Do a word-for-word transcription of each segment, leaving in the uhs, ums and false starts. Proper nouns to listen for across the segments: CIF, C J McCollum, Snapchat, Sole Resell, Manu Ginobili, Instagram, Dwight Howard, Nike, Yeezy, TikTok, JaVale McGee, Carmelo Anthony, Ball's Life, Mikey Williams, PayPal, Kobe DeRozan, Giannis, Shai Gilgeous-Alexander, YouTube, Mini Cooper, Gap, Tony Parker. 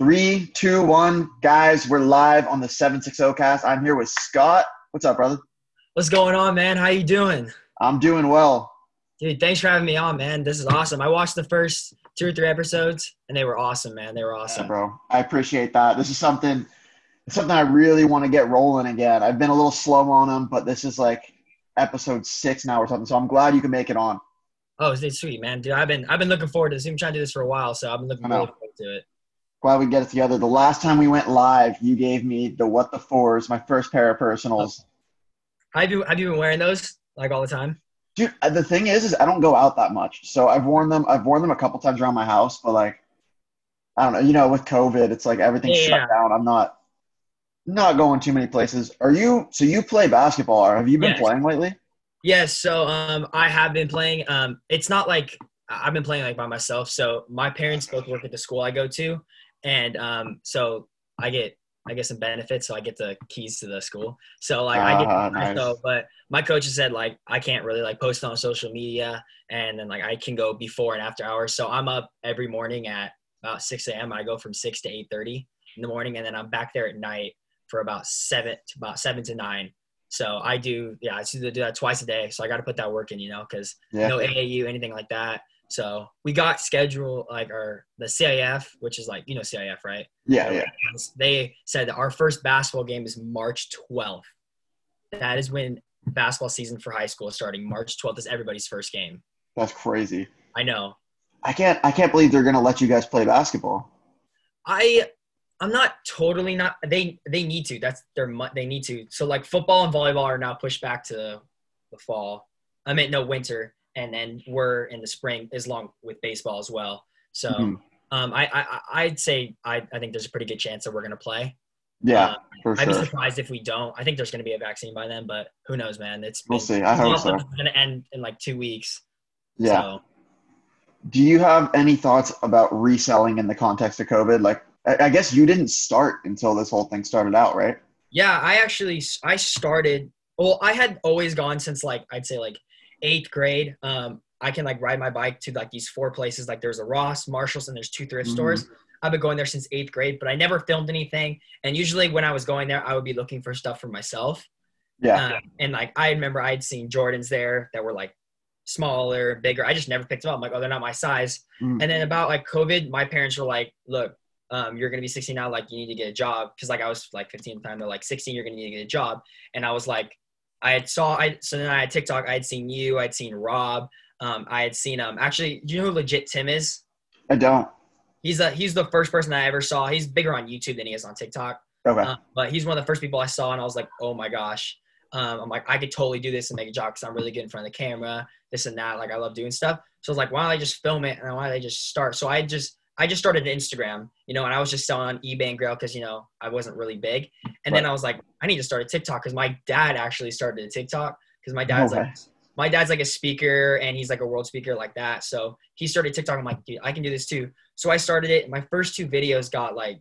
Three, two, one, guys, we're live on the seven sixty cast. I'm here with Scott. What's up, brother? What's going on, man? How you doing? I'm doing well. Dude, thanks for having me on, man. This is awesome. I watched the first two or three episodes, and they were awesome, man. They were awesome. Yeah, bro. I appreciate that. This is something something I really want to get rolling again. I've been a little slow on them, but this is like episode six now or something, so I'm glad you can make it on. Oh, it's sweet, man. Dude, I've been, I've been looking forward to this. I've been trying to do this for a while, so I've been looking forward to it. Glad we get it together. The last time we went live, you gave me the what the fours, my first pair of personals. Have you, have you been wearing those like all the time? Dude, the thing is, is I don't go out that much. So I've worn them. I've worn them a couple times around my house, but like, I don't know, you know, with COVID, it's like everything's yeah, shut yeah. down. I'm not, not going too many places. Are you, so you play basketball or have you been yes. playing lately? Yes. So um, I have been playing. Um, it's not like I've been playing like by myself. So my parents both work at the school I go to. And um, so I get, I get some benefits. So I get the keys to the school. So like I get, uh, nice. so, but my coach has said like, I can't really like post on social media and then like I can go before and after hours. So I'm up every morning at about six a.m. I go from six to eight thirty in the morning. And then I'm back there at night for about seven, about seven to nine. So I do, yeah, I do that twice a day. So I got to put that work in, you know, cause yeah. no A A U, anything like that. So we got scheduled like our the C I F, which is like, you know, C I F, right? Yeah, so yeah. They said that our first basketball game is March twelfth. That is when basketball season for high school is starting. March twelfth is everybody's first game. That's crazy. I know. I can't I can't believe they're gonna let you guys play basketball. I I'm not totally not they they need to. That's their they need to. So like football and volleyball are now pushed back to the fall. I mean no winter. And then we're in the spring as long with baseball as well. So mm-hmm. um, I, I, I'd say I, I think there's a pretty good chance that we're going to play. Yeah, um, for sure. I'd be surprised if we don't. I think there's going to be a vaccine by then, but who knows, man. It's We'll see. I hope so. It's going to end in like two weeks. Yeah. So. Do you have any thoughts about reselling in the context of COVID? Like, I, I guess you didn't start until this whole thing started out, right? Yeah, I actually – I started – well, I had always gone since like I'd say like – eighth grade, um, I can like ride my bike to like these four places. Like there's a Ross, Marshall's, and there's two thrift mm-hmm. stores. I've been going there since eighth grade, but I never filmed anything. And usually when I was going there, I would be looking for stuff for myself. Yeah. Um, and like, I remember I'd seen Jordans there that were like smaller, bigger. I just never picked them up. I'm like, oh, they're not my size. Mm-hmm. And then about like COVID, my parents were like, look, um, you're going to be sixteen now. Like you need to get a job. Cause like I was like fifteen at the time. They're like sixteen, you're going to need to get a job. And I was like, I had saw, I, so then I had TikTok, I had seen you, I'd seen Rob, um, I had seen, um, actually, do you know who Legit Tim is? I don't. He's a, he's the first person I ever saw. He's bigger on YouTube than he is on TikTok. Okay. Uh, but he's one of the first people I saw and I was like, oh my gosh. Um, I'm like, I could totally do this and make a job because I'm really good in front of the camera, this and that. Like I love doing stuff. So I was like, why don't I just film it and why don't I just start? So I just, I just started Instagram, you know, and I was just selling on eBay and Grail because, you know, I wasn't really big. And right. then I was like, I need to start a TikTok because my dad actually started a TikTok because my dad's okay. like, my dad's like a speaker and he's like a world speaker like that. So he started TikTok. I'm like, dude, I can do this too. So I started it. My first two videos got like,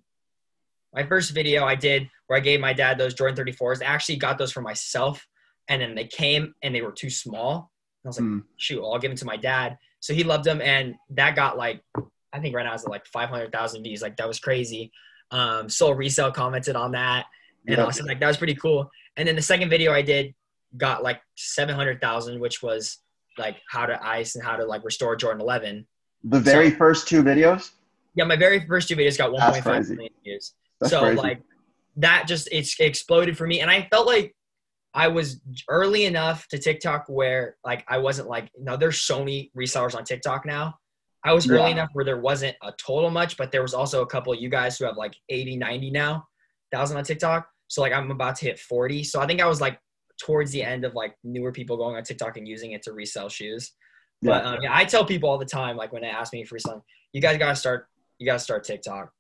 my first video I did where I gave my dad those Jordan thirty-fours. I actually got those for myself. And then they came and they were too small. And I was like, mm. shoot, I'll give them to my dad. So he loved them. And that got like, I think right now it's like five hundred thousand views. Like that was crazy. Um, Sole Resell commented on that. And yeah. I was like, that was pretty cool. And then the second video I did got like seven hundred thousand, which was like how to ice and how to like restore Jordan eleven. The very so, first two videos? Yeah. My very first two videos got one point five million views. That's so crazy. Like that just, it's exploded for me. And I felt like I was early enough to TikTok where like, I wasn't like, no, there's so many resellers on TikTok now. I was early yeah. enough where there wasn't a total much, but there was also a couple of you guys who have like eighty, ninety now thousand on TikTok. So like, I'm about to hit forty. So I think I was like towards the end of like newer people going on TikTok and using it to resell shoes. Yeah. But um, yeah, I tell people all the time, like when they ask me for something, you guys got to start, you got to start TikTok.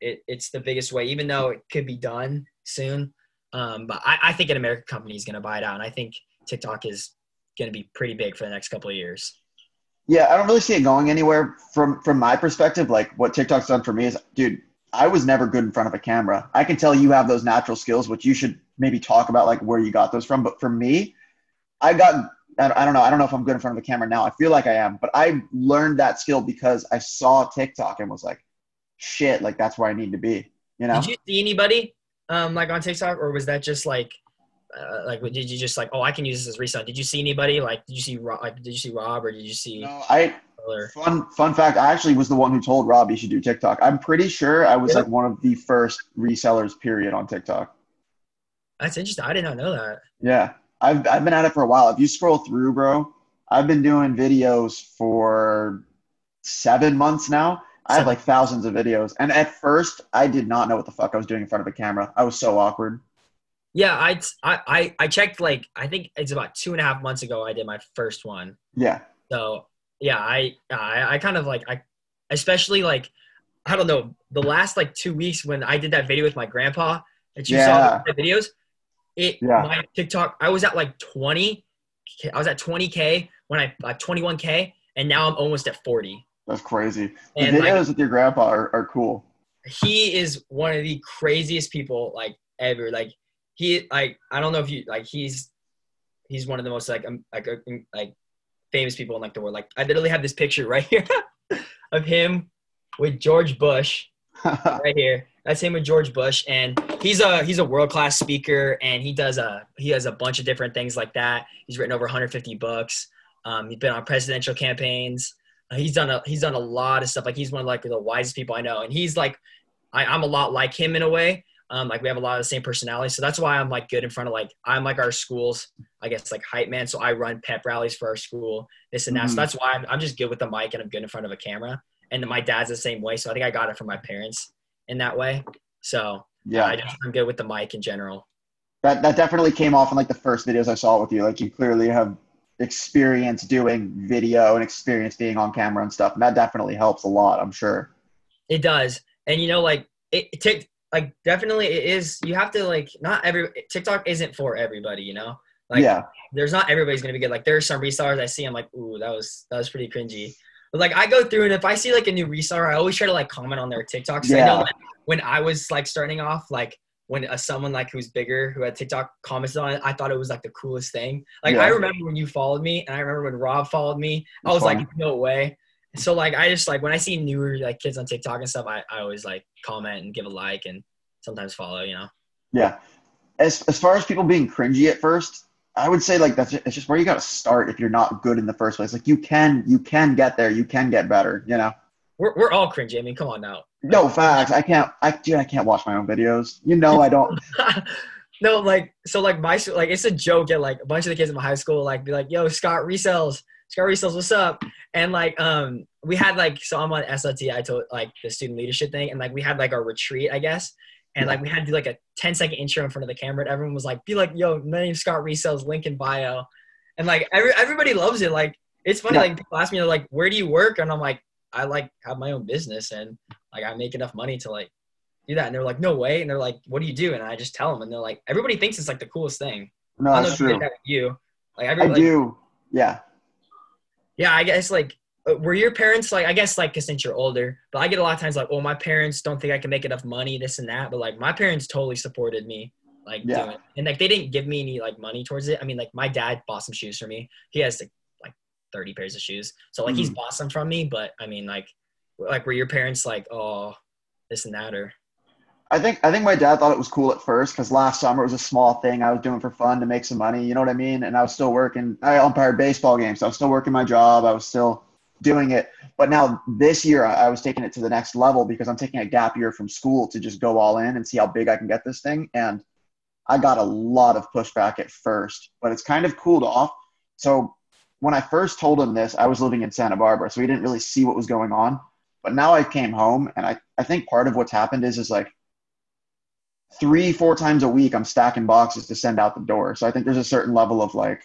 It, it's the biggest way, even though it could be done soon. Um, but I, I think an American company is going to buy it out. And I think TikTok is going to be pretty big for the next couple of years. Yeah, I don't really see it going anywhere from, from my perspective. Like what TikTok's done for me is, dude, I was never good in front of a camera. I can tell you have those natural skills, which you should maybe talk about like where you got those from. But for me, I got, I don't know. I don't know if I'm good in front of a camera now. I feel like I am, but I learned that skill because I saw TikTok and was like, shit, like that's where I need to be, you know? Did you see anybody um, like on TikTok, or was that just like, uh, like did you just like, oh, I can use this as resell? Did you see anybody? Like, did you see Rob, like, did you see Rob or did you see? No, I, or... fun, fun fact, I actually was the one who told Rob he should do TikTok. I'm pretty sure I was really? like one of the first resellers period on TikTok. That's interesting. I did not know that. Yeah. I've, I've been at it for a while. If you scroll through, bro, I've been doing videos for seven months now. I have like thousands of videos. And at first I did not know what the fuck I was doing in front of a camera. I was so awkward. Yeah. I, I, I checked like, I think it's about two and a half months ago. I did my first one. Yeah. So yeah, I, I, I kind of like, I, especially like, I don't know, the last like two weeks when I did that video with my grandpa that you yeah. saw the videos, it, yeah. my TikTok, I was at like twenty, I was at twenty K when I, like twenty-one K, and now I'm almost at forty. That's crazy. The and videos like, with your grandpa are, are cool. He is one of the craziest people like ever. Like he, like, I don't know if you like, he's, he's one of the most like, um, like, uh, like famous people in like the world. Like I literally have this picture right here of him with George Bush right here. That's him with George Bush. And he's a, he's a world-class speaker, and he does a, he has a bunch of different things like that. He's written over one hundred fifty books. Um, he's been on presidential campaigns. He's done a, he's done a lot of stuff. Like he's one of like the wisest people I know. And he's like, I, I'm a lot like him in a way. Um, like we have a lot of the same personality. So that's why I'm like good in front of like, I'm like our school's, I guess like hype man. So I run pep rallies for our school, this and that. Mm. So that's why I'm, I'm just good with the mic, and I'm good in front of a camera. And my dad's the same way. So I think I got it from my parents in that way. So yeah, I just, I'm good with the mic in general. That, that definitely came off in like the first videos I saw with you. Like you clearly have experience doing video and experience being on camera and stuff, and that definitely helps a lot. I'm sure it does. And you know, like it, it tick, like definitely it is. You have to like, not every TikTok isn't for everybody, you know. Like yeah, there's not everybody's gonna be good. Like there are some resellers I see, I'm like, ooh, that was that was pretty cringy. But like I go through, and if I see like a new reseller, I always try to like comment on their TikToks. Yeah. I know like, when I was like starting off, like when a, someone like who's bigger who had TikTok commented on it, I thought it was like the coolest thing. Like yeah. I remember when you followed me, and I remember when Rob followed me, I was Fun. like, no way. So like, I just like, when I see newer like kids on TikTok and stuff, I, I always like comment and give a like and sometimes follow, you know? Yeah. As, as far as people being cringy at first, I would say like, that's just, it's just where you got to start if you're not good in the first place. Like you can, you can get there. You can get better, you know? We're we're all cringy. I mean, come on now. No facts. I can't. I dude. I can't watch my own videos. You know, I don't. No, like so, like my like it's a joke at like a bunch of the kids in my high school like be like, "Yo, Scott Resells, Scott Resells, what's up?" And like um, we had like so I'm on S L T. I told like the student leadership thing, and like we had like our retreat, I guess, and like we had to do like a ten second intro in front of the camera, and everyone was like, "Be like, yo, my name's Scott Resells, link in bio," and like every everybody loves it. Like it's funny. Yeah. Like people ask me like, "Where do you work?" and I'm like, I like have my own business, and like I make enough money to like do that. And they're like, no way. And they're like, what do you do? And I just tell them, and they're like, everybody thinks it's like the coolest thing. No, I don't that's know true. That with you, like every, I like, do. Yeah. Yeah. I guess like, were your parents like, I guess like, cause since you're older, but I get a lot of times like, oh, my parents don't think I can make enough money, this and that. But like my parents totally supported me. Like, yeah. doing it. And like, they didn't give me any like money towards it. I mean, like my dad bought some shoes for me. He has to, thirty pairs of shoes. So like, mm. he's bought some from me, but I mean like, like were your parents like, oh, this and that, or? I think, I think my dad thought it was cool at first. Cause last summer it was a small thing I was doing for fun to make some money. You know what I mean? And I was still working, I umpired baseball games. So I was still working my job. I was still doing it. But now this year I was taking it to the next level because I'm taking a gap year from school to just go all in and see how big I can get this thing. And I got a lot of pushback at first, but it's kind of cooled off. So when I first told him this, I was living in Santa Barbara, so he didn't really see what was going on. But now I came home, and I, I think part of what's happened is, is like three, four times a week, I'm stacking boxes to send out the door. So I think there's a certain level of like,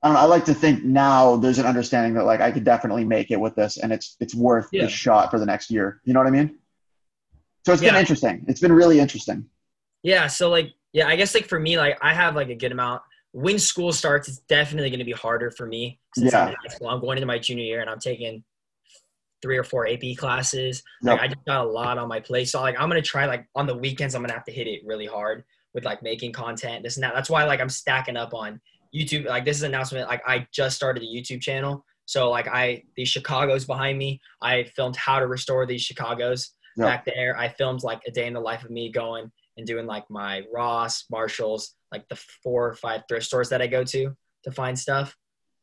I don't know, I like to think now there's an understanding that like I could definitely make it with this, and it's, it's worth yeah. the shot for the next year. You know what I mean? So it's yeah. been interesting. It's been really interesting. Yeah. So like, yeah, I guess like for me, like I have like a good amount. When school starts, it's definitely going to be harder for me. Since yeah. I'm in high school. I'm going into my junior year, and I'm taking three or four A P classes. Yep. Like I just got a lot on my plate. So like, I'm going to try like on the weekends, I'm going to have to hit it really hard with like making content, this and that. That's why like I'm stacking up on YouTube. Like this is an announcement. Like I just started a YouTube channel. So like I, these Chicago's behind me, I filmed how to restore these Chicago's yep. back there. I filmed like a day in the life of me going and doing like my Ross, Marshall's, like the four or five thrift stores that I go to to find stuff.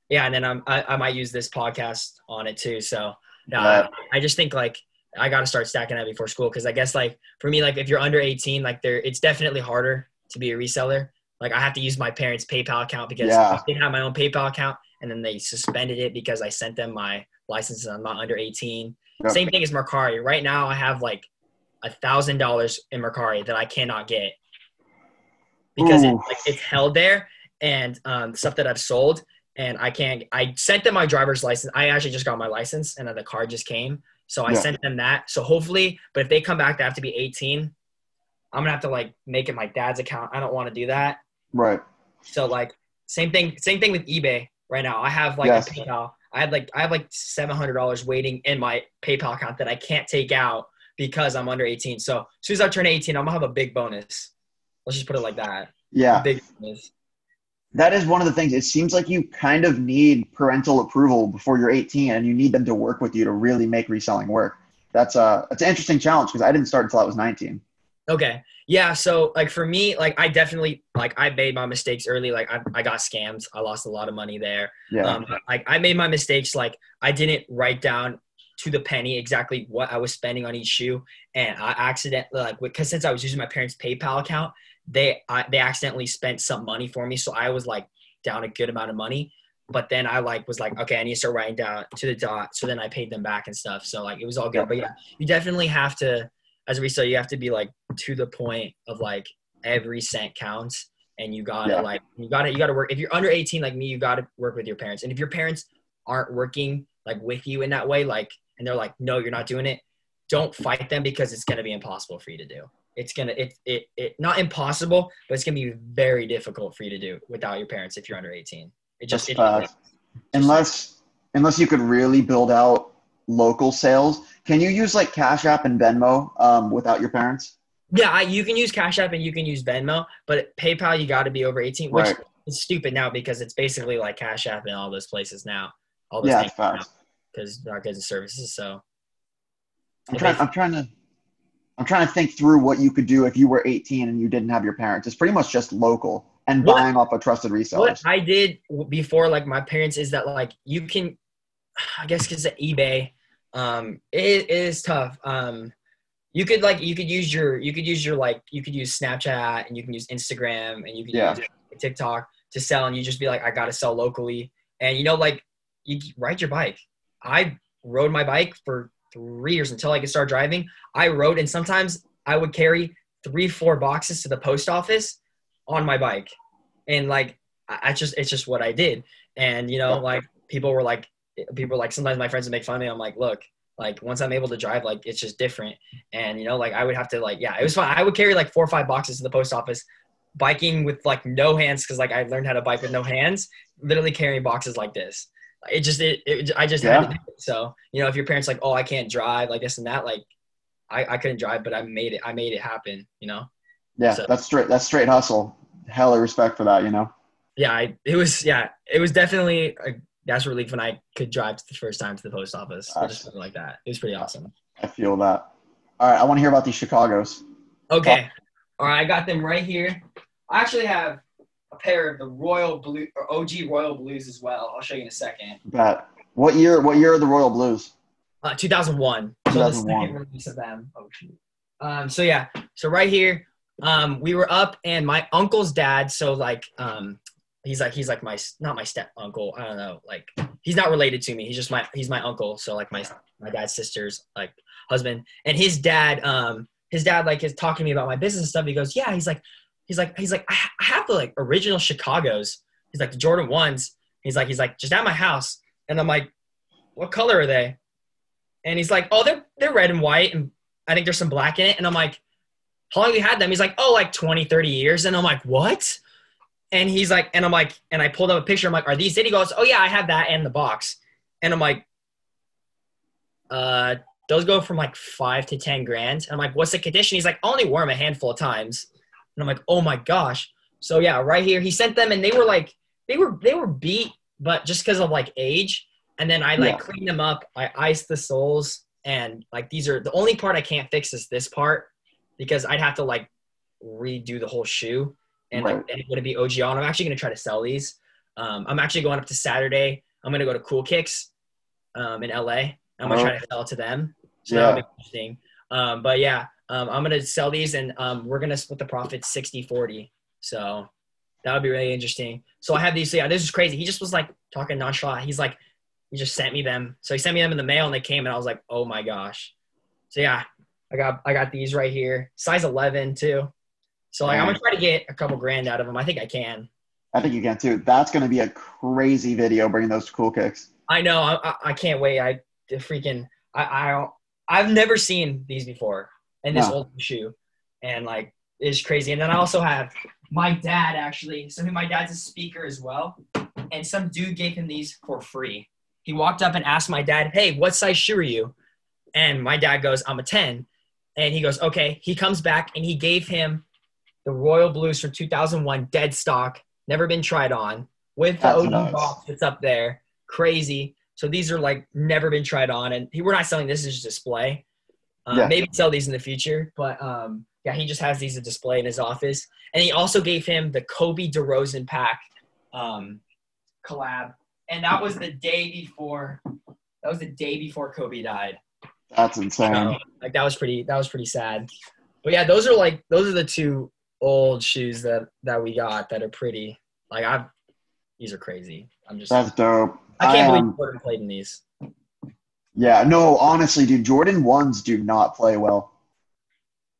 Yeah. And then I'm, I, I might use this podcast on it too. So uh, I just think like, I got to start stacking that before school. Cause I guess like for me, like if you're under eighteen, like there, it's definitely harder to be a reseller. Like I have to use my parents' PayPal account because yeah. I didn't have my own PayPal account. And then they suspended it because I sent them my license and I'm not under eighteen. Yep. Same thing as Mercari. Right now I have like a thousand dollars in Mercari that I cannot get because it, like, it's held there and um, stuff that I've sold. And I can't, I sent them my driver's license. I actually just got my license and then the card just came. So I yeah. sent them that. So hopefully, but if they come back, they have to be eighteen. I'm going to have to like make it my dad's account. I don't want to do that. Right. So like same thing, same thing with eBay right now. I have like yes. a PayPal. I had like, I have like seven hundred dollars waiting in my PayPal account that I can't take out because I'm under eighteen. So as soon as I turn eighteen, I'm gonna have a big bonus. Let's just put it like that. Yeah. A big bonus. That is one of the things. It seems like you kind of need parental approval before you're eighteen, and you need them to work with you to really make reselling work. That's a, that's an interesting challenge because I didn't start until I was nineteen. Okay. Yeah. So like for me, like I definitely, like I made my mistakes early. Like I, I got scammed. I lost a lot of money there. Yeah. Um, like I made my mistakes. Like I didn't write down to the penny exactly what I was spending on each shoe. And I accidentally like, because since I was using my parents' PayPal account, they, I, they accidentally spent some money for me. So I was like down a good amount of money, but then I like, was like, okay, I need to start writing down to the dot. So then I paid them back and stuff. So like, it was all good, yeah. But yeah, you definitely have to, as a reseller, you have to be like to the point of like every cent counts, and you gotta yeah. like, you gotta, you gotta work. If you're under eighteen, like me, you gotta work with your parents. And if your parents aren't working like with you in that way, like, and they're like, no, you're not doing it. Don't fight them because it's going to be impossible for you to do. It's going to, it, it, it not impossible, but it's going to be very difficult for you to do without your parents. If you're under eighteen, it just, it, uh, unless, unless you could really build out local sales. Can you use like Cash App and Venmo um, without your parents? Yeah, I, you can use Cash App and you can use Venmo, but PayPal, you got to be over eighteen, which right. is stupid now because it's basically like Cash App and all those places now. All those yeah, things because our goods and services. So I'm trying, I'm trying to, I'm trying to think through what you could do if you were eighteen and you didn't have your parents. It's pretty much just local and what, buying off a trusted reseller. What I did before, like my parents, is that like you can, I guess, because of eBay, um, it, it is tough. Um, you could like, you could use your, you could use your like, you could use Snapchat and you can use Instagram and you can yeah. use TikTok to sell, and you just be like, I got to sell locally. And you know, like you ride your bike. I rode my bike for three years until I could start driving. I rode, and sometimes I would carry three, four boxes to the post office on my bike. And like, I just, it's just what I did. And you know, like people were like, people were like, sometimes my friends would make fun of me. I'm like, look, like once I'm able to drive, like it's just different. And you know, like I would have to like, yeah, it was fun. I would carry like four or five boxes to the post office biking with like no hands. Cause like I learned how to bike with no hands, literally carrying boxes like this. It just, it, it I just, yeah. had to do it. So, you know, if your parents like, oh, I can't drive like this and that, like I, I couldn't drive, but I made it, I made it happen, you know? Yeah. So, that's straight, that's straight hustle. Hella respect for that, you know? Yeah. I, it was, yeah, it was definitely a, that's a relief when I could drive the first time to the post office. Gosh. Or just something like that. It was pretty awesome. I feel that. All right. I want to hear about these Chicago's. Okay. Oh. All right. I got them right here. I actually have a pair of the Royal Blue or O G Royal Blues as well. I'll show you in a second. But what year? What year are the Royal Blues? Uh, two thousand one. two thousand one. So the second release of them. Oh, shoot. Um, so yeah. So right here, um, we were up, and my uncle's dad. So like, um, he's like, he's like my not my step uncle. I don't know. Like, he's not related to me. He's just my he's my uncle. So like my my dad's sister's like husband, and his dad. Um, his dad like is talking to me about my business and stuff. He goes, yeah. He's like. He's like, he's like, I have the like original Chicago's. He's like the Jordan ones. He's like, he's like, just at my house. And I'm like, what color are they? And he's like, oh, they're, they're red and white. And I think there's some black in it. And I'm like, how long have you had them? He's like, oh, like twenty, thirty years. And I'm like, what? And he's like, and I'm like, and I pulled up a picture. I'm like, are these it? He goes, oh yeah, I have that in the box. And I'm like, uh, those go from like five to ten grand. And I'm like, what's the condition? He's like, I only wore them a handful of times. And I'm like, oh my gosh. So yeah, right here, he sent them, and they were like, they were, they were beat, but just cause of like age, And then I like yeah. clean them up. I ice the soles, and like, these are the only part I can't fix is this part, because I'd have to like redo the whole shoe, and right. like then it wouldn't be O G R. And I'm actually going to try to sell these. Um, I'm actually going up to Saturday. I'm going to go to Cool Kicks um, in L A. I'm going to oh. try to sell it to them. So yeah. that'll be interesting. Um, but yeah, um, I'm going to sell these, and um, we're going to split the profit sixty forty. So that would be really interesting. So I have these. So yeah, this is crazy. He just was like talking nonchalant. He's like, he just sent me them. So he sent me them in the mail, and they came, and I was like, oh my gosh. So yeah, I got, I got these right here. Size eleven too. So like, I'm going to try to get a couple grand out of them. I think I can. I think you can too. That's going to be a crazy video, bringing those to Cool Kicks. I know. I, I can't wait. I the freaking, I, I, I've never seen these before in this no. old shoe. And like, it's crazy. And then I also have my dad, actually. So my dad's a speaker as well. And some dude gave him these for free. He walked up and asked my dad, hey, what size shoe are you? And my dad goes, I'm a ten. And he goes, okay. He comes back and he gave him the Royal Blues from two thousand one, dead stock, never been tried on, with the O G box that's up there. Crazy. So these are like never been tried on, and he, we're not selling this as a display. Um, yeah. Maybe sell these in the future, but um, yeah, he just has these to display in his office. And he also gave him the Kobe DeRozan pack um, collab, and that was the day before. That was the day before Kobe died. That's insane. So, like that was pretty. That was pretty sad. But yeah, those are like those are the two old shoes that that we got that are pretty. Like I've these are crazy. I'm just that's dope. I can't I, um, believe Jordan played in these. Yeah, no, honestly, dude, Jordan ones do not play well.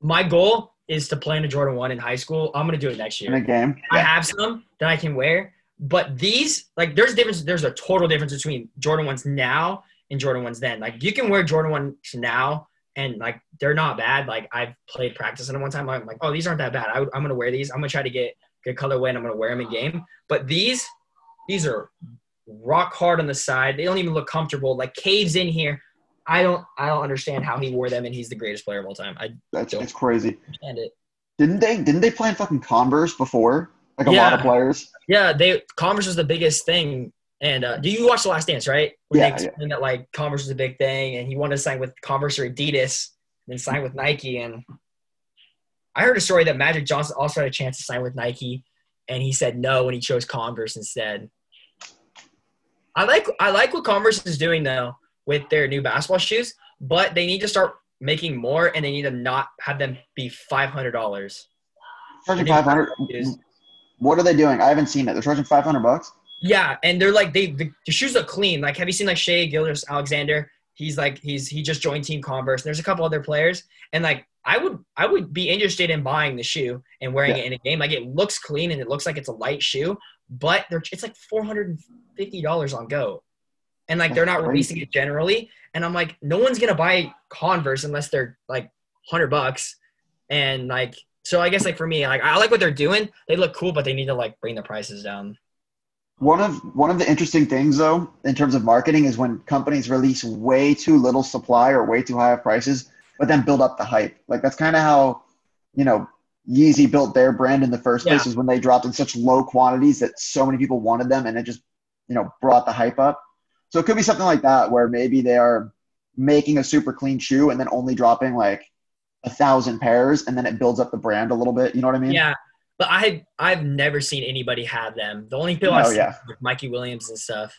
My goal is to play in a Jordan one in high school. I'm going to do it next year. In a game. I yeah. have some that I can wear, but these, like, there's a difference. There's a total difference between Jordan ones now and Jordan ones then. Like, you can wear Jordan ones now, and, like, they're not bad. Like, I've played practice in them one time. I'm like, oh, these aren't that bad. I, I'm going to wear these. I'm going to try to get good colorway, and I'm going to wear them in game. But these, these are – rock hard on the side. They don't even look comfortable. Like caves in here. I don't. I don't understand how he wore them, and he's the greatest player of all time. I that's don't it's crazy. Understand it. Didn't they? Didn't they play in fucking Converse before? Like a yeah. lot of players. Yeah, they Converse was the biggest thing. And uh, do you watch The Last Dance, right? When yeah. They yeah. that like Converse was a big thing, and he wanted to sign with Converse or Adidas, and then sign with Nike. And I heard a story that Magic Johnson also had a chance to sign with Nike, and he said no, and he chose Converse instead. I like I like what Converse is doing, though, with their new basketball shoes, but they need to start making more, and they need to not have them be five hundred dollars. Charging five hundred dollars? What are they doing? I haven't seen it. They're charging five hundred bucks. Yeah, and they're like – they the, the shoes look clean. Like, have you seen, like, Shai Gilgeous-Alexander? He's, like – he's he just joined Team Converse, and there's a couple other players. And, like, I would I would be interested in buying the shoe and wearing yeah. it in a game. Like, it looks clean, and it looks like it's a light shoe. But they're, it's like four hundred fifty dollars on Go. And, like, they're not releasing it generally. And I'm like, no one's going to buy Converse unless they're, like, one hundred bucks. And, like, so I guess, like, for me, like, I like what they're doing. They look cool, but they need to, like, bring the prices down. One of one of the interesting things, though, in terms of marketing is when companies release way too little supply or way too high of prices, but then build up the hype. Like, that's kind of how, you know, Yeezy built their brand in the first place yeah. is when they dropped in such low quantities that so many people wanted them, and it just, you know, brought the hype up. So it could be something like that where maybe they are making a super clean shoe and then only dropping like a thousand pairs, and then it builds up the brand a little bit. You know what I mean? Yeah. But I, I've never seen anybody have them. The only people oh, I've seen yeah. like Mikey Williams and stuff.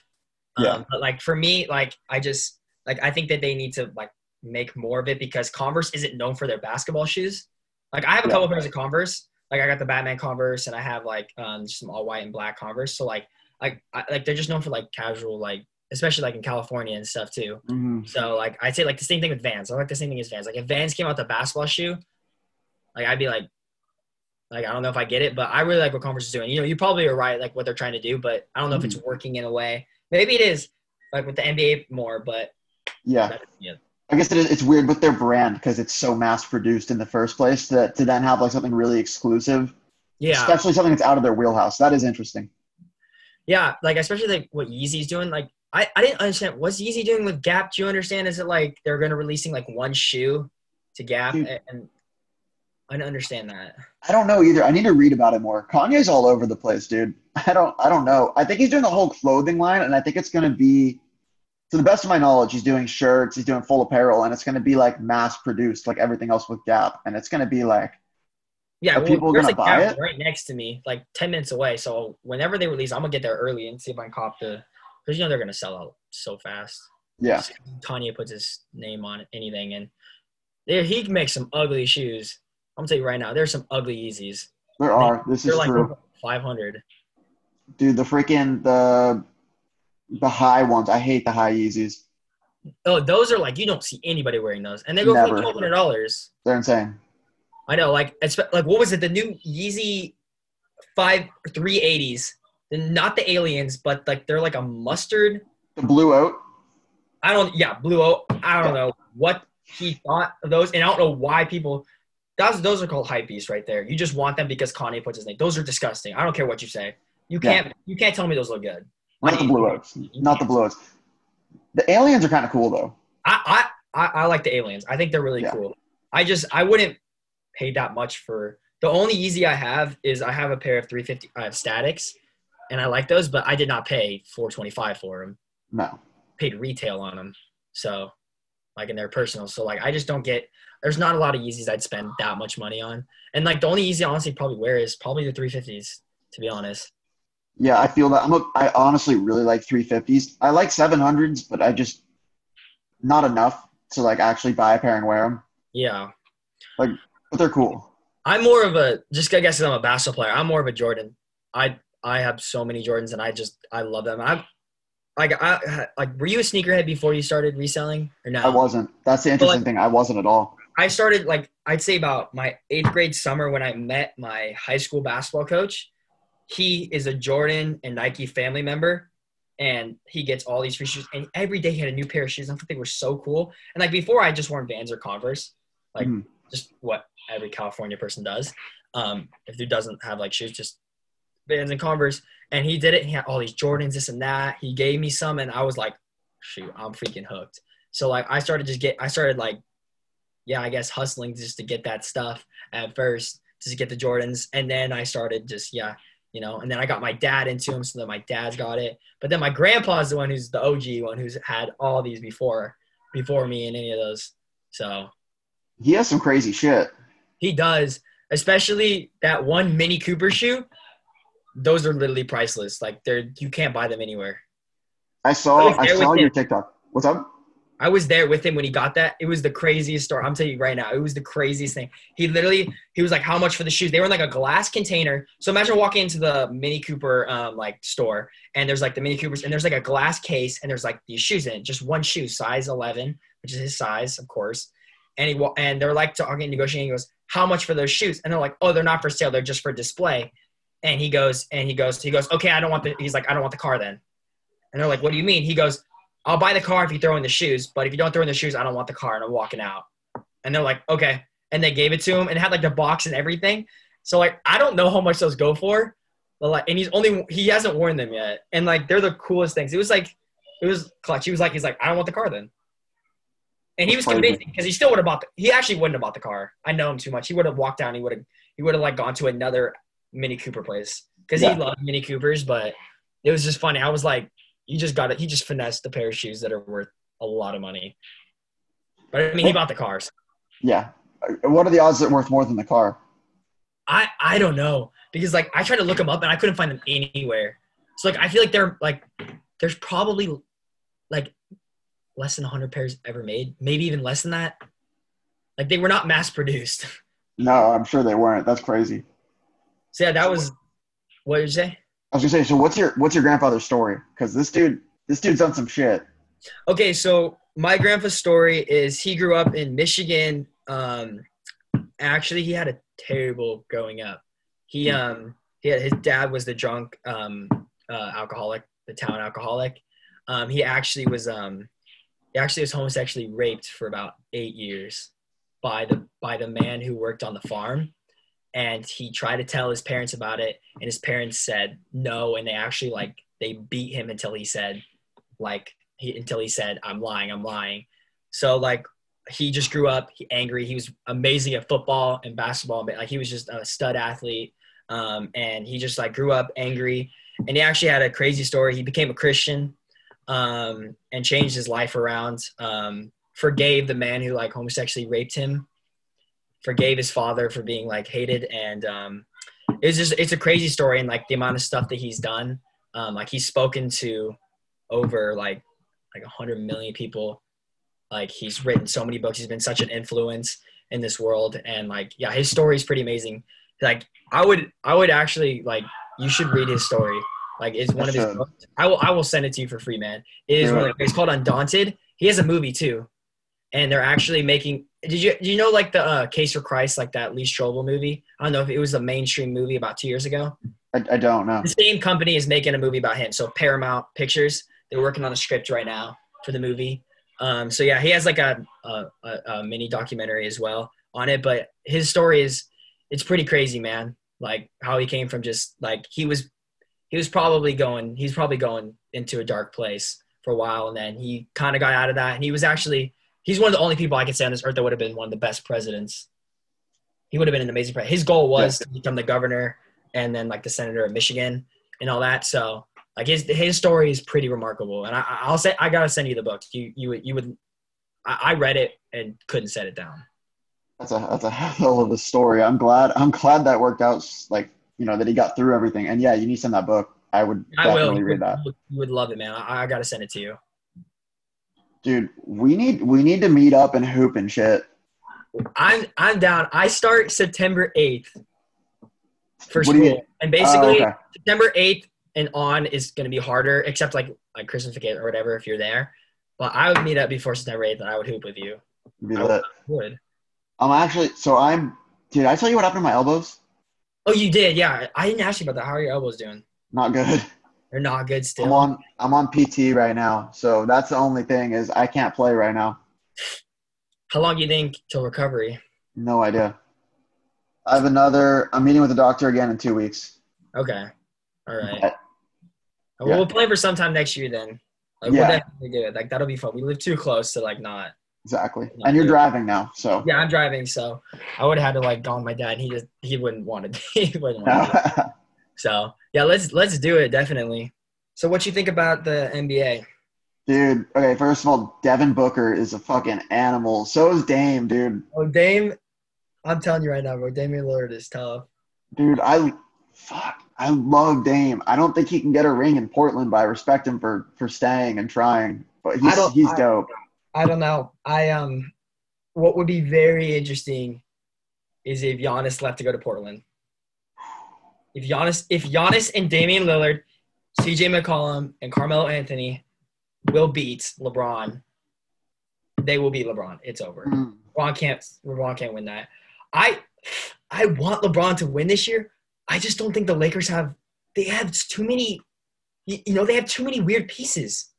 Um, yeah. But like for me, like I just, like I think that they need to like make more of it, because Converse isn't known for their basketball shoes. Like, I have a couple yeah. pairs of Converse. Like, I got the Batman Converse, and I have, like, um, just some all-white and black Converse. So, like, like, I, like they're just known for, like, casual, like, especially, like, in California and stuff, too. Mm-hmm. So, like, I'd say, like, the same thing with Vans. I like the same thing as Vans. Like, if Vans came out the basketball shoe, like, I'd be, like, like, I don't know if I get it, but I really like what Converse is doing. You know, you probably are right, like, what they're trying to do, but I don't know mm-hmm. if it's working in a way. Maybe it is, like, with the N B A more, but. Yeah. Yeah. I guess it is, it's weird with their brand because it's so mass-produced in the first place that to then have like something really exclusive, yeah, especially something that's out of their wheelhouse. That is interesting. Yeah, like especially like what Yeezy's doing. Like I, I didn't understand what's Yeezy doing with Gap. Do you understand? Is it like they're going to releasing like one shoe to Gap? Dude, and I don't understand that. I don't know either. I need to read about it more. Kanye's all over the place, dude. I don't I don't know. I think he's doing the whole clothing line, and I think it's going to be to the best of my knowledge, he's doing shirts, he's doing full apparel, and it's going to be like mass produced, like everything else with Gap. And it's going to be like, yeah, are well, people going to buy Gap it? Right next to me, like ten minutes away. So whenever they release, I'm going to get there early and see if I can cop the, because you know they're going to sell out so fast. Yeah. Kanye puts his name on anything, and there he can make some ugly shoes. I'm telling you right now, there's some ugly Yeezys. There are. They, this they're is like true. five hundred. Dude, the freaking the the high ones. I hate the high Yeezys. Oh, those are like, you don't see anybody wearing those, and they go Never. for like twelve hundred dollars. They're insane. I know. Like, it's, like what was it? The new Yeezy five three eighties. Not the aliens, but like they're like a mustard. The blue oat. I don't. Yeah, blue oat. I don't know what he thought of those, and I don't know why people. Those those are called hype beasts right there. You just want them because Kanye puts his name. Those are disgusting. I don't care what you say. You can't yeah. you can't tell me those look good. Not I the blue oats. Not the blue oats. The aliens are kind of cool though. I, I, I, I like the aliens. I think they're really yeah. cool. I just I wouldn't pay that much for the only Yeezy I have is I have a pair of three fifty I have statics, and I like those, but I did not pay four twenty-five for them. No. I paid retail on them. So like in their personal. So like I just don't get there's not a lot of Yeezys I'd spend that much money on. And like the only Yeezy I honestly probably wear is probably the three fifties, to be honest. Yeah, I feel that. I'm a, I honestly really like three fifties. I like seven hundreds, but I just not enough to like actually buy a pair and wear them. Yeah. Like, but they're cool. I'm more of a just I guess I'm a basketball player. I'm more of a Jordan. I I have so many Jordans, and I just I love them. I like I like. Were you a sneakerhead before you started reselling or no? I wasn't. That's the interesting like, thing. I wasn't at all. I started like I'd say about my eighth grade summer when I met my high school basketball coach. He is a Jordan and Nike family member, and he gets all these free shoes. And every day he had a new pair of shoes. I thought they were so cool. And, like, before I just wore Vans or Converse, like mm. just what every California person does. Um, if who doesn't have, like, shoes, just Vans and Converse. And he did it. He had all these Jordans, this and that. He gave me some, and I was like, shoot, I'm freaking hooked. So, like, I started just get – I started, like, yeah, I guess hustling just to get that stuff at first, just to get the Jordans. And then I started just, yeah – you know, and then I got my dad into him, so then my dad's got it. But then my grandpa's the one who's the O G one who's had all these before before me and any of those. So he has some crazy shit. He does. Especially that one Mini Cooper shoe. Those are literally priceless. Like they're you can't buy them anywhere. I saw I, I saw your TikTok. What's up? I was there with him when he got that. It was the craziest story. I'm telling you right now. It was the craziest thing. He literally, he was like, how much for the shoes? They were in like a glass container. So imagine walking into the Mini Cooper um, like store, and there's like the Mini Coopers, and there's like a glass case, and there's like these shoes in it. Just one shoe, size eleven, which is his size, of course. And he and they're like talking, negotiating. He goes, how much for those shoes? And they're like, oh, they're not for sale. They're just for display. And he goes, and he goes, he goes, okay, I don't want the, he's like, I don't want the car then. And they're like, what do you mean? He goes, I'll buy the car if you throw in the shoes, but if you don't throw in the shoes, I don't want the car, and I'm walking out. And they're like, okay. And they gave it to him, and it had like the box and everything. So like, I don't know how much those go for, but like, and he's only, he hasn't worn them yet. And like, they're the coolest things. It was like, it was clutch. He was like, he's like, I don't want the car then. And he was convincing because he still would have bought the, he actually wouldn't have bought the car. I know him too much. He would have walked down. He would have, he would have like gone to another Mini Cooper place because yeah. he loved Mini Coopers, but it was just funny. I was like, You just got it. He just finessed a pair of shoes that are worth a lot of money. But I mean, he bought the cars. Yeah. What are the odds that worth more than the car? I, I don't know because like I tried to look them up and I couldn't find them anywhere. So like I feel like they're like there's probably like less than one hundred pairs ever made, maybe even less than that. Like they were not mass produced. No, I'm sure they weren't. That's crazy. So yeah, that was what did you say? I was gonna say, so what's your what's your grandfather's story? Because this dude, this dude's done some shit. Okay, so my grandpa's story is he grew up in Michigan. Um, actually, he had a terrible growing up. He um he had, his dad was the drunk um uh, alcoholic, the town alcoholic. Um, he actually was um he actually was homosexually raped for about eight years by the by the man who worked on the farm. And he tried to tell his parents about it, and his parents said no, and they actually like they beat him until he said, like he until he said, "I'm lying, I'm lying." So like he just grew up he, angry. He was amazing at football and basketball, but like he was just a stud athlete, um, and he just like grew up angry. And he actually had a crazy story. He became a Christian, um, and changed his life around. Um, forgave the man who like homosexually raped him, forgave his father for being like hated. And um, it's just, it's a crazy story. And like the amount of stuff that he's done, um, like he's spoken to over like, like a hundred million people. Like he's written so many books. He's been such an influence in this world. And like, yeah, his story is pretty amazing. Like I would, I would actually like, you should read his story. Like it's one of his books. I will, I will send it to you for free, man. It is one of, it's called Undaunted. He has a movie too. And they're actually making, did you, you know, like the uh, Case for Christ, like that Lee Strobel movie. I don't know if it was a mainstream movie about two years ago. I, I don't know. The same company is making a movie about him. So Paramount Pictures, they're working on a script right now for the movie. Um, so yeah, he has like a, a, a, a mini documentary as well on it, but his story is, it's pretty crazy, man. Like how he came from just like, he was, he was probably going, he's probably going into a dark place for a while. And then he kind of got out of that. And he was actually, he's one of the only people I can say on this earth that would have been one of the best presidents. He would have been an amazing president. His goal was yeah. to become the governor and then like the senator of Michigan and all that. So like his, his story is pretty remarkable. And I, I'll say, I got to send you the book. You, you would, you would, I, I read it and couldn't set it down. That's a, that's a hell of a story. I'm glad, I'm glad that worked out. Like, you know, that he got through everything. And yeah, you need to send that book. I would I definitely will. read that. You would love it, man. I, I got to send it to you. Dude, we need, we need to meet up and hoop and shit. I'm, I'm down. I start September eighth for what school. And basically oh, okay. September eighth and on is going to be harder, except like, like Christmas or whatever, if you're there, but I would meet up before September eighth and I would hoop with you. Be I would. I'm actually, so I'm, dude, I tell you what happened to my elbows. Oh, you did? Yeah. I didn't ask you about that. How are your elbows doing? Not good. They're not good still. I'm on, I'm on P T right now. So that's the only thing is I can't play right now. How long do you think till recovery? No idea. I have another, I'm meeting with the doctor again in two weeks. Okay. All right. But, well, yeah. We'll play for sometime next year then. Like, yeah. We'll definitely do it. Like, that'll be fun. We live too close to like not. Exactly. Not and you're driving it. now. So yeah, I'm driving. So I would have had to like go on my dad. And he just, he wouldn't want to, he wouldn't want to. So yeah, let's, let's do it. Definitely. So what you think about the N B A? Dude. Okay. First of all, Devin Booker is a fucking animal. So is Dame, dude. Oh, Dame. I'm telling you right now, bro. Damian Lillard is tough. Dude. I, fuck. I love Dame. I don't think he can get a ring in Portland, but I respect him for, for staying and trying. But he's, I don't, he's dope. I, I don't know. I um, what would be very interesting is if Giannis left to go to Portland. If Giannis, if Giannis and Damian Lillard, C J McCollum, and Carmelo Anthony will beat LeBron, they will beat LeBron. It's over. Mm. LeBron can't. LeBron can't win that. I I want LeBron to win this year. I just don't think the Lakers have – they have too many – you know, they have too many weird pieces.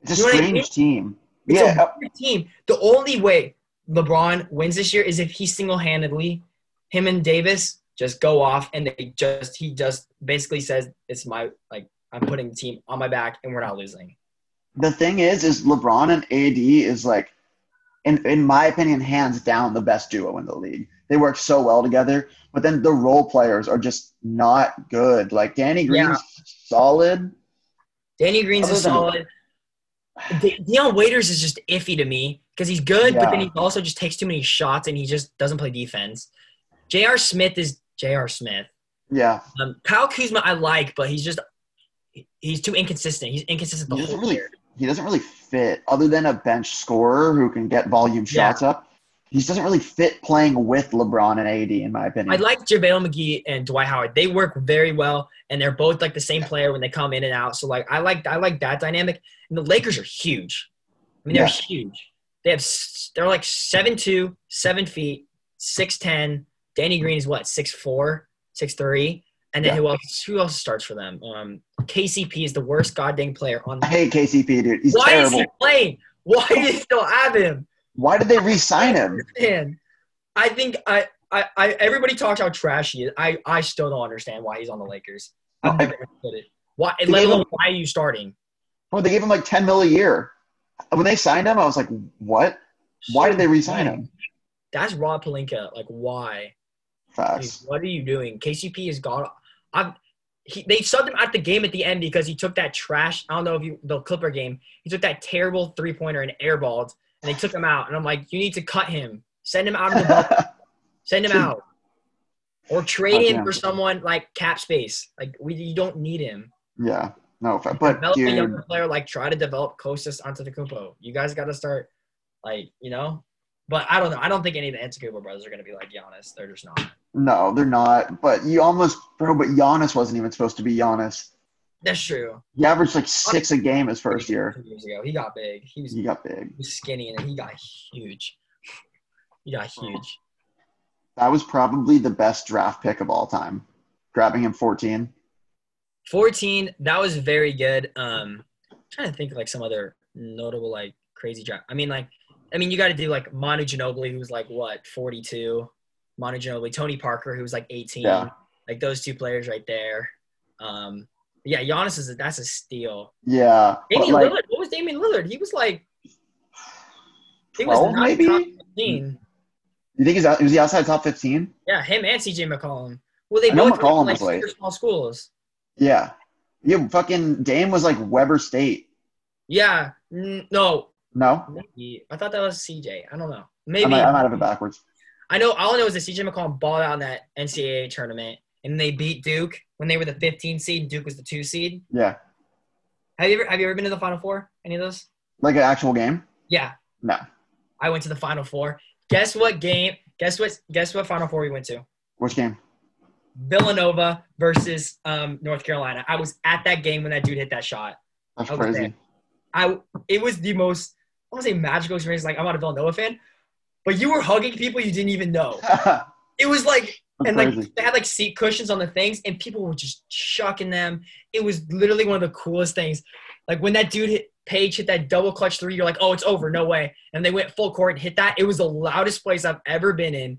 It's a you know strange I mean? team. It's yeah. a weird team. The only way LeBron wins this year is if he single-handedly, him and Davis just go off and they just – he just basically says, it's my – like, I'm putting the team on my back and we're not losing. The thing is, is LeBron and A D is like, in in my opinion, hands down the best duo in the league. They work so well together, but then the role players are just not good. Like Danny Green's yeah. solid. Danny Green's is solid. De- Deion Waiters is just iffy to me because he's good, yeah. but then he also just takes too many shots and he just doesn't play defense. J R. Smith is J R. Smith. Yeah. Um, Kyle Kuzma I like, but he's just he's too inconsistent. He's inconsistent the he whole really, year. He doesn't really fit other than a bench scorer who can get volume yeah. shots up. He doesn't really fit playing with LeBron and A D, in my opinion. I like JaVale McGee and Dwight Howard. They work very well, and they're both like the same player when they come in and out. So, like, I like I like that dynamic. And the Lakers are huge. I mean, they're yeah. huge. They have they're like seven two, seven feet, six ten. Danny Green is what six four, six three, and then yeah. who else? Who else starts for them? Um, K C P is the worst goddamn player on. The- I hate K C P, dude. He's Why terrible. Is he playing? Why do you still have him? Why did they re-sign him? Man, I think I, I, I everybody talks how trash he is. I, I still don't understand why he's on the Lakers. I've never understood it. Why, let alone, him, why are you starting? Well, they gave him like ten mil a year. When they signed him, I was like, what? Why did they re-sign him? That's Rob Pelinka. Like, why? Facts. Dude, what are you doing? K C P is gone. I've He, they subbed him at the game at the end because he took that trash. I don't know if you, the Clipper game, he took that terrible three pointer and airballed, and they took him out. And I'm like, you need to cut him, send him out of the bubble, send him out, or trade okay. him for someone like cap space. Like we, you don't need him. Yeah, no, but develop dude. a younger player. Like try to develop Kostas Antetokounmpo. You guys got to start, like you know. But I don't know. I don't think any of the Antetokounmpo brothers are going to be like Giannis. They're just not. No, they're not. But you almost – bro, but Giannis wasn't even supposed to be Giannis. That's true. He averaged like six a game his first year. Two years ago. He got big. He, was, he got big. He was skinny, and then he got huge. He got huge. That was probably the best draft pick of all time, grabbing him fourteen. fourteen, that was very good. Um, I'm trying to think of like some other notable like crazy draft. I mean like – I mean, you got to do, like, Manu Ginobili, who's, like, what, forty-two. Manu Ginobili. Tony Parker, who's, like, eighteen. Yeah. Like, those two players right there. Um, yeah, Giannis, is a, that's a steal. Yeah. Damian like, Lillard. What was Damian Lillard? He was, like – He was not maybe? top fifteen. You think he's out, was he outside top fifteen? Yeah, him and C J McCollum. Well, they I both were like, super small schools. Yeah. Yeah, fucking Dame was, like, Weber State. Yeah. N- no. No? Maybe. I thought that was C J. I don't know. Maybe. I might, I might have it backwards. I know. All I know is that C J McCollum balled out in that N C double A tournament, and they beat Duke when they were the fifteen seed. Duke was the two seed. Yeah. Have you ever Have you ever been to the Final Four? Any of those? Like an actual game? Yeah. No. I went to the Final Four. Guess what game? Guess what? Guess what Final Four we went to? Which game? Villanova versus um, North Carolina. I was at that game when that dude hit that shot. That's I crazy. There. I. It was the most. I want to say magical experience. Like, I'm not a Villanova fan, but you were hugging people you didn't even know. It was like, That's and like crazy. They had like seat cushions on the things, and people were just chucking them. It was literally one of the coolest things. Like when that dude hit Page hit that double clutch three, you're like, oh, it's over, no way. And they went full court and hit that. It was the loudest place I've ever been in,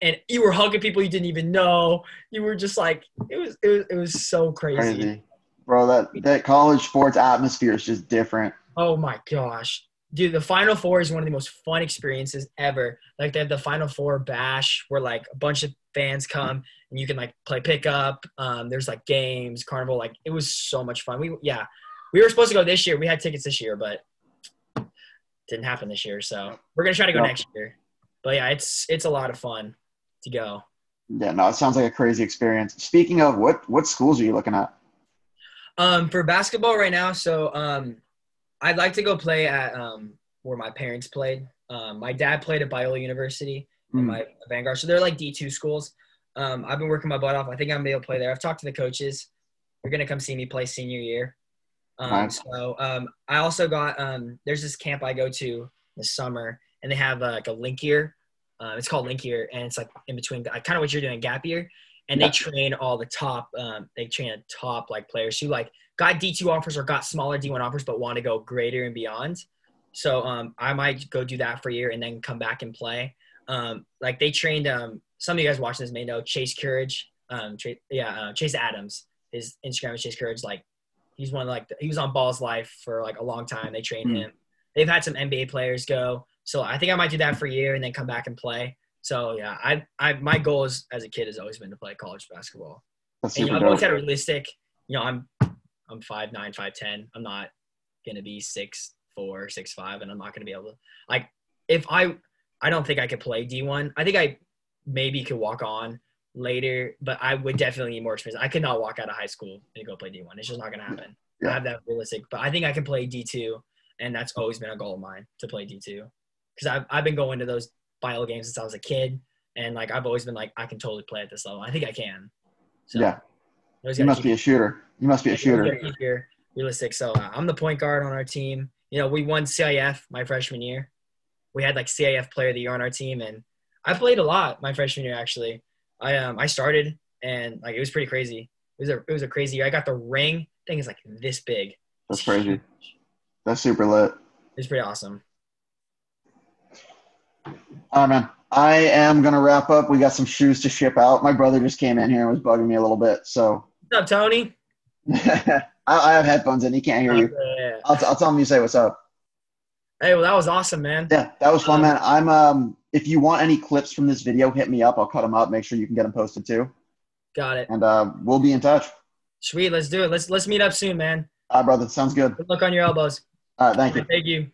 and you were hugging people you didn't even know. You were just like, it was, it was, it was so crazy, crazy. bro. That that college sports atmosphere is just different. Oh my gosh. Dude, the Final Four is one of the most fun experiences ever. Like, they have the Final Four bash where, like, a bunch of fans come and you can, like, play pickup. Um, there's, like, games, carnival. Like, it was so much fun. We Yeah. We were supposed to go this year. We had tickets this year, but it didn't happen this year. So, we're going to try to go no. next year. But, yeah, it's it's a lot of fun to go. Yeah, no, it sounds like a crazy experience. Speaking of, what, what schools are you looking at? Um, for basketball right now, so um, – I'd like to go play at um, where my parents played. Um, my dad played at Biola University and mm. my Vanguard. So they're like D two schools. Um, I've been working my butt off. I think I'm going to be able to play there. I've talked to the coaches. They're going to come see me play senior year. Um, nice. So um, I also got um, – there's this camp I go to this summer, and they have uh, like a Link Year. Uh, it's called Link Year, and it's like in between uh, – kind of what you're doing, Gap Year. And yeah. they train all the top um, – they train top like players who like got D two offers or got smaller D one offers but want to go greater and beyond. So um, I might go do that for a year and then come back and play. Um, like they trained um, – some of you guys watching this may know Chase Courage. Um, Tra- yeah, uh, Chase Adams. His Instagram is Chase Courage. Like he's one of like – he was on Ball's Life for like a long time. They trained mm-hmm. him. They've had some N B A players go. So I think I might do that for a year and then come back and play. So, yeah, I, I, my goal is, as a kid has always been to play college basketball. That's and, you know, I've always had a realistic, you know, I'm I'm five nine, five ten. I'm not going to be six four, six five, and I'm not going to be able to – like, if I – I don't think I could play D one. I think I maybe could walk on later, but I would definitely need more experience. I could not walk out of high school and go play D one. It's just not going to happen. Yeah. I have that realistic. But I think I can play D two, and that's always been a goal of mine, to play D two. Because I've, I've been going to those – Bio games since I was a kid, and like I've always been like, I can totally play at this level. I think I can. So, yeah, you must be a shooter. You must be a shooter. Realistic. So uh, I'm the point guard on our team. You know, we won C I F my freshman year. We had like C I F Player of the Year on our team, and I played a lot my freshman year. Actually, I um I started, and like it was pretty crazy. It was a it was a crazy year. I got the ring. Thing is like this big. That's crazy. That's super lit. It's pretty awesome. All right, man. I am going to wrap up. We got some shoes to ship out. My brother just came in here and was bugging me a little bit. So. What's up, Tony? I, I have headphones in. He can't hear you. Yeah. I'll, t- I'll tell him you say what's up. Hey, well, that was awesome, man. Yeah, that was fun, um, man. I'm um. If you want any clips from this video, hit me up. I'll cut them up. Make sure you can get them posted too. Got it. And uh, we'll be in touch. Sweet. Let's do it. Let's let's meet up soon, man. All right, brother. Sounds good. Good luck on your elbows. All right. Thank you. Thank you.